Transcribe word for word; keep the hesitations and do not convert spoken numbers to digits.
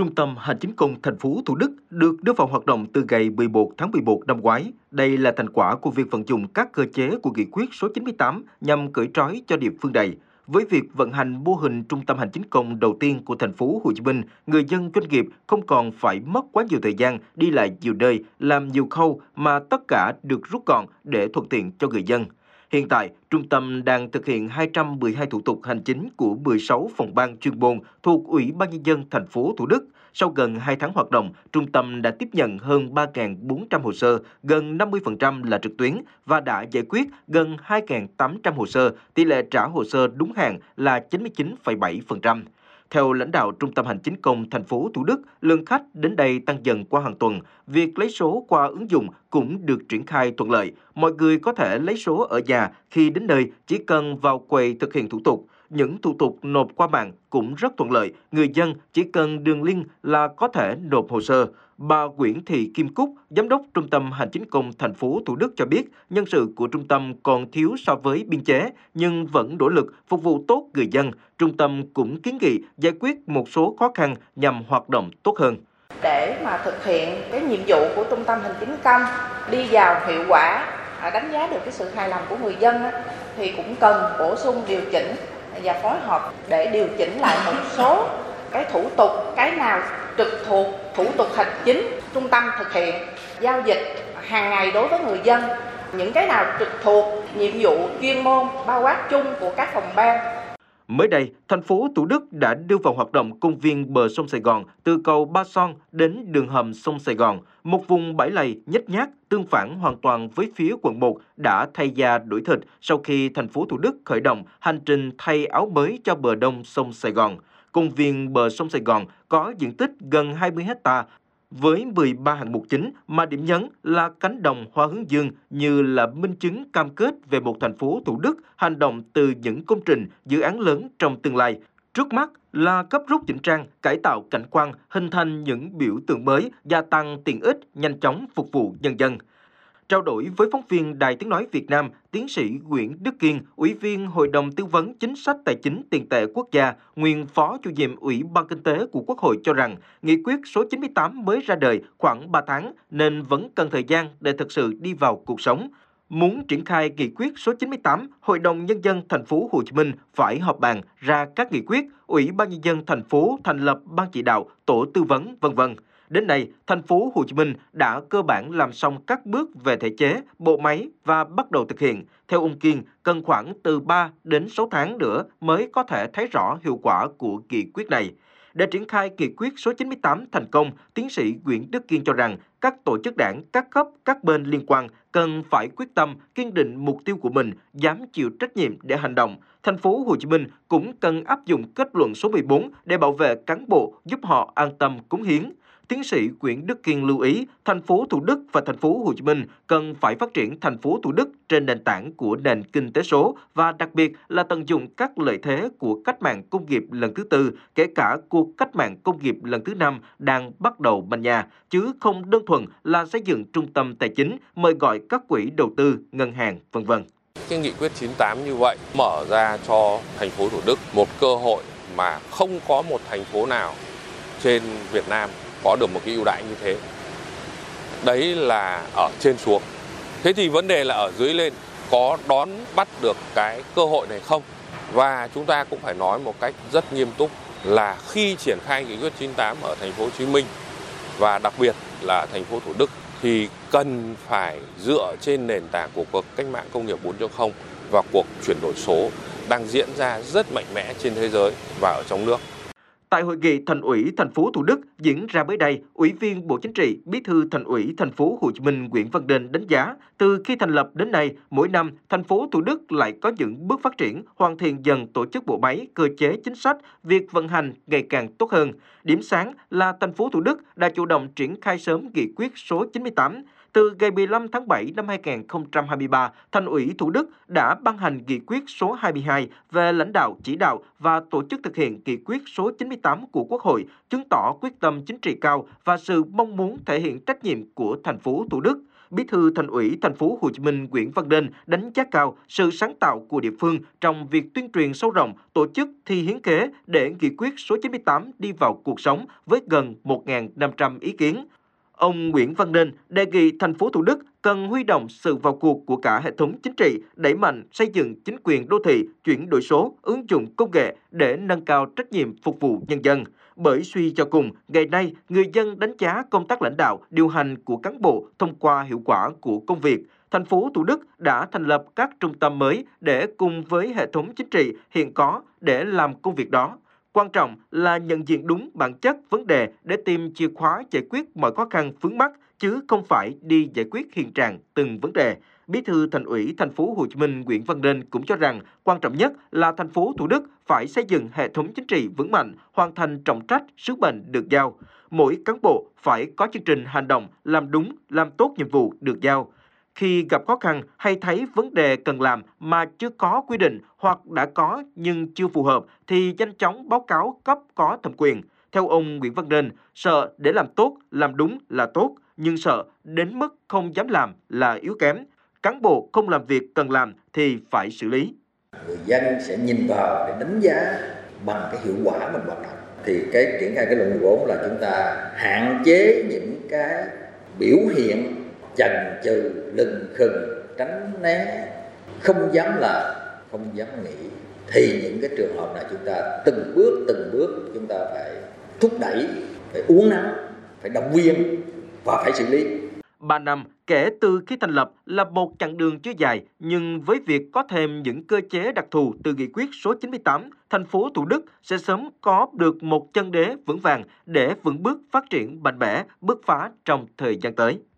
Trung tâm Hành chính công thành phố Thủ Đức được đưa vào hoạt động từ ngày mười một tháng mười một năm ngoái. Đây là thành quả của việc vận dụng các cơ chế của Nghị quyết số chín mươi tám nhằm cởi trói cho địa phương này. Với việc vận hành mô hình trung tâm hành chính công đầu tiên của thành phố Hồ Chí Minh, người dân doanh nghiệp không còn phải mất quá nhiều thời gian đi lại nhiều nơi, làm nhiều khâu mà tất cả được rút gọn để thuận tiện cho người dân. Hiện tại, trung tâm đang thực hiện hai trăm mười hai thủ tục hành chính của mười sáu phòng ban chuyên môn thuộc Ủy ban Nhân dân thành phố Thủ Đức. Sau gần hai tháng hoạt động, trung tâm đã tiếp nhận hơn ba nghìn bốn trăm hồ sơ, gần năm mươi phần trăm là trực tuyến và đã giải quyết gần hai nghìn tám trăm hồ sơ, tỷ lệ trả hồ sơ đúng hạn là chín mươi chín phẩy bảy phần trăm. Theo lãnh đạo Trung tâm Hành chính công thành phố Thủ Đức, lượng khách đến đây tăng dần qua hàng tuần. Việc lấy số qua ứng dụng cũng được triển khai thuận lợi. Mọi người có thể lấy số ở nhà, khi đến nơi chỉ cần vào quầy thực hiện thủ tục. Những thủ tục nộp qua mạng cũng rất thuận lợi. Người dân chỉ cần đường link là có thể nộp hồ sơ. Bà Nguyễn Thị Kim Cúc, Giám đốc Trung tâm Hành chính công thành phố Thủ Đức cho biết, nhân sự của trung tâm còn thiếu so với biên chế, nhưng vẫn nỗ lực phục vụ tốt người dân. Trung tâm cũng kiến nghị giải quyết một số khó khăn nhằm hoạt động tốt hơn. Để mà thực hiện cái nhiệm vụ của Trung tâm Hành chính công đi vào hiệu quả, đánh giá được cái sự hài lòng của người dân thì cũng cần bổ sung điều chỉnh và phối hợp để điều chỉnh lại một số cái thủ tục, cái nào trực thuộc thủ tục hành chính trung tâm thực hiện giao dịch hàng ngày đối với người dân, những cái nào trực thuộc nhiệm vụ chuyên môn bao quát chung của các phòng ban. Mới đây, thành phố Thủ Đức đã đưa vào hoạt động công viên bờ sông Sài Gòn từ cầu Ba Son đến đường hầm sông Sài Gòn, một vùng bãi lầy nhếch nhác tương phản hoàn toàn với phía quận một đã thay da đổi thịt sau khi thành phố Thủ Đức khởi động hành trình thay áo mới cho bờ đông sông Sài Gòn. Công viên bờ sông Sài Gòn có diện tích gần hai mươi héc ta với mười ba hạng mục chính mà điểm nhấn là cánh đồng hoa hướng dương như là minh chứng cam kết về một thành phố Thủ Đức hành động từ những công trình, dự án lớn trong tương lai. Trước mắt là cấp rút chỉnh trang, cải tạo cảnh quan, hình thành những biểu tượng mới, gia tăng tiện ích, nhanh chóng phục vụ nhân dân. Trao đổi với phóng viên Đài Tiếng Nói Việt Nam, tiến sĩ Nguyễn Đức Kiên, Ủy viên Hội đồng Tư vấn Chính sách Tài chính Tiền tệ Quốc gia, nguyên Phó Chủ nhiệm Ủy ban Kinh tế của Quốc hội cho rằng, Nghị quyết số chín mươi tám mới ra đời khoảng ba tháng nên vẫn cần thời gian để thực sự đi vào cuộc sống. Muốn triển khai Nghị quyết số chín mươi tám, Hội đồng Nhân dân thành phố Hồ Chí Minh phải họp bàn ra các nghị quyết, Ủy ban Nhân dân thành phố thành lập ban chỉ đạo, tổ tư vấn, vân vân. Đến nay, thành phố Hồ Chí Minh đã cơ bản làm xong các bước về thể chế, bộ máy và bắt đầu thực hiện. Theo ông Kiên, cần khoảng từ ba đến sáu tháng nữa mới có thể thấy rõ hiệu quả của nghị quyết này. Để triển khai nghị quyết số chín mươi tám thành công, tiến sĩ Nguyễn Đức Kiên cho rằng các tổ chức đảng, các cấp, các bên liên quan cần phải quyết tâm, kiên định mục tiêu của mình, dám chịu trách nhiệm để hành động. Thành phố Hồ Chí Minh cũng cần áp dụng kết luận số mười bốn để bảo vệ cán bộ, giúp họ an tâm cống hiến. Tiến sĩ Nguyễn Đức Kiên lưu ý, thành phố Thủ Đức và thành phố Hồ Chí Minh cần phải phát triển thành phố Thủ Đức trên nền tảng của nền kinh tế số và đặc biệt là tận dụng các lợi thế của cách mạng công nghiệp lần thứ tư, kể cả cuộc cách mạng công nghiệp lần thứ năm đang bắt đầu manh nha, chứ không đơn thuần là xây dựng trung tâm tài chính, mời gọi các quỹ đầu tư, ngân hàng, vân vân. Cái nghị quyết chín mươi tám như vậy mở ra cho thành phố Thủ Đức một cơ hội mà không có một thành phố nào trên Việt Nam có được một cái ưu đãi như thế. Đấy là ở trên xuống. Thế thì vấn đề là ở dưới lên có đón bắt được cái cơ hội này không? Và chúng ta cũng phải nói một cách rất nghiêm túc là khi triển khai nghị quyết chín mươi tám ở thành phố Hồ Chí Minh và đặc biệt là thành phố Thủ Đức thì cần phải dựa trên nền tảng của cuộc cách mạng công nghiệp bốn chấm không và cuộc chuyển đổi số đang diễn ra rất mạnh mẽ trên thế giới và ở trong nước. Tại hội nghị Thành ủy thành phố Thủ Đức diễn ra mới đây, Ủy viên Bộ Chính trị, Bí thư Thành ủy thành phố Hồ Chí Minh Nguyễn Văn Đền đánh giá, từ khi thành lập đến nay, mỗi năm thành phố Thủ Đức lại có những bước phát triển, hoàn thiện dần tổ chức bộ máy, cơ chế chính sách, việc vận hành ngày càng tốt hơn. Điểm sáng là thành phố Thủ Đức đã chủ động triển khai sớm nghị quyết số chín mươi tám. Từ ngày mười lăm tháng bảy năm hai nghìn không trăm hai mươi ba, Thành ủy Thủ Đức đã ban hành nghị quyết số hai mươi hai về lãnh đạo chỉ đạo và tổ chức thực hiện nghị quyết số chín mươi tám của Quốc hội, chứng tỏ quyết tâm chính trị cao và sự mong muốn thể hiện trách nhiệm của thành phố Thủ Đức. Bí thư Thành ủy Thành phố Hồ Chí Minh Nguyễn Văn Nên đánh giá cao sự sáng tạo của địa phương trong việc tuyên truyền sâu rộng, tổ chức thi hiến kế để nghị quyết số chín mươi tám đi vào cuộc sống với gần một nghìn năm trăm ý kiến. Ông Nguyễn Văn Nên đề nghị thành phố Thủ Đức cần huy động sự vào cuộc của cả hệ thống chính trị, đẩy mạnh xây dựng chính quyền đô thị, chuyển đổi số, ứng dụng công nghệ để nâng cao trách nhiệm phục vụ nhân dân. Bởi suy cho cùng, ngày nay người dân đánh giá công tác lãnh đạo, điều hành của cán bộ thông qua hiệu quả của công việc. Thành phố Thủ Đức đã thành lập các trung tâm mới để cùng với hệ thống chính trị hiện có để làm công việc đó. Quan trọng là nhận diện đúng bản chất vấn đề để tìm chìa khóa giải quyết mọi khó khăn vướng mắc, chứ không phải đi giải quyết hiện trạng từng vấn đề. Bí thư Thành ủy Thành phố Hồ Chí Minh Nguyễn Văn Nên cũng cho rằng quan trọng nhất là thành phố Thủ Đức phải xây dựng hệ thống chính trị vững mạnh, hoàn thành trọng trách sứ mệnh được giao. Mỗi cán bộ phải có chương trình hành động làm đúng, làm tốt nhiệm vụ được giao. Khi gặp khó khăn hay thấy vấn đề cần làm mà chưa có quy định hoặc đã có nhưng chưa phù hợp thì nhanh chóng báo cáo cấp có thẩm quyền. Theo ông Nguyễn Văn Đền, sợ để làm tốt, làm đúng là tốt, nhưng sợ đến mức không dám làm là yếu kém. Cán bộ không làm việc cần làm thì phải xử lý. Người dân sẽ nhìn vào để đánh giá bằng cái hiệu quả mình hoạt động. Thì cái triển khai cái luận mười bốn là chúng ta hạn chế những cái biểu hiện chần chừ, lừng khừng, tránh né, không dám làm, không dám nghĩ. Thì những cái trường hợp này chúng ta từng bước, từng bước chúng ta phải thúc đẩy, phải uốn nắn, phải động viên và phải xử lý. Ba năm kể từ khi thành lập là một chặng đường chưa dài, nhưng với việc có thêm những cơ chế đặc thù từ nghị quyết số chín mươi tám, thành phố Thủ Đức sẽ sớm có được một chân đế vững vàng để vững bước phát triển mạnh mẽ, bứt phá trong thời gian tới.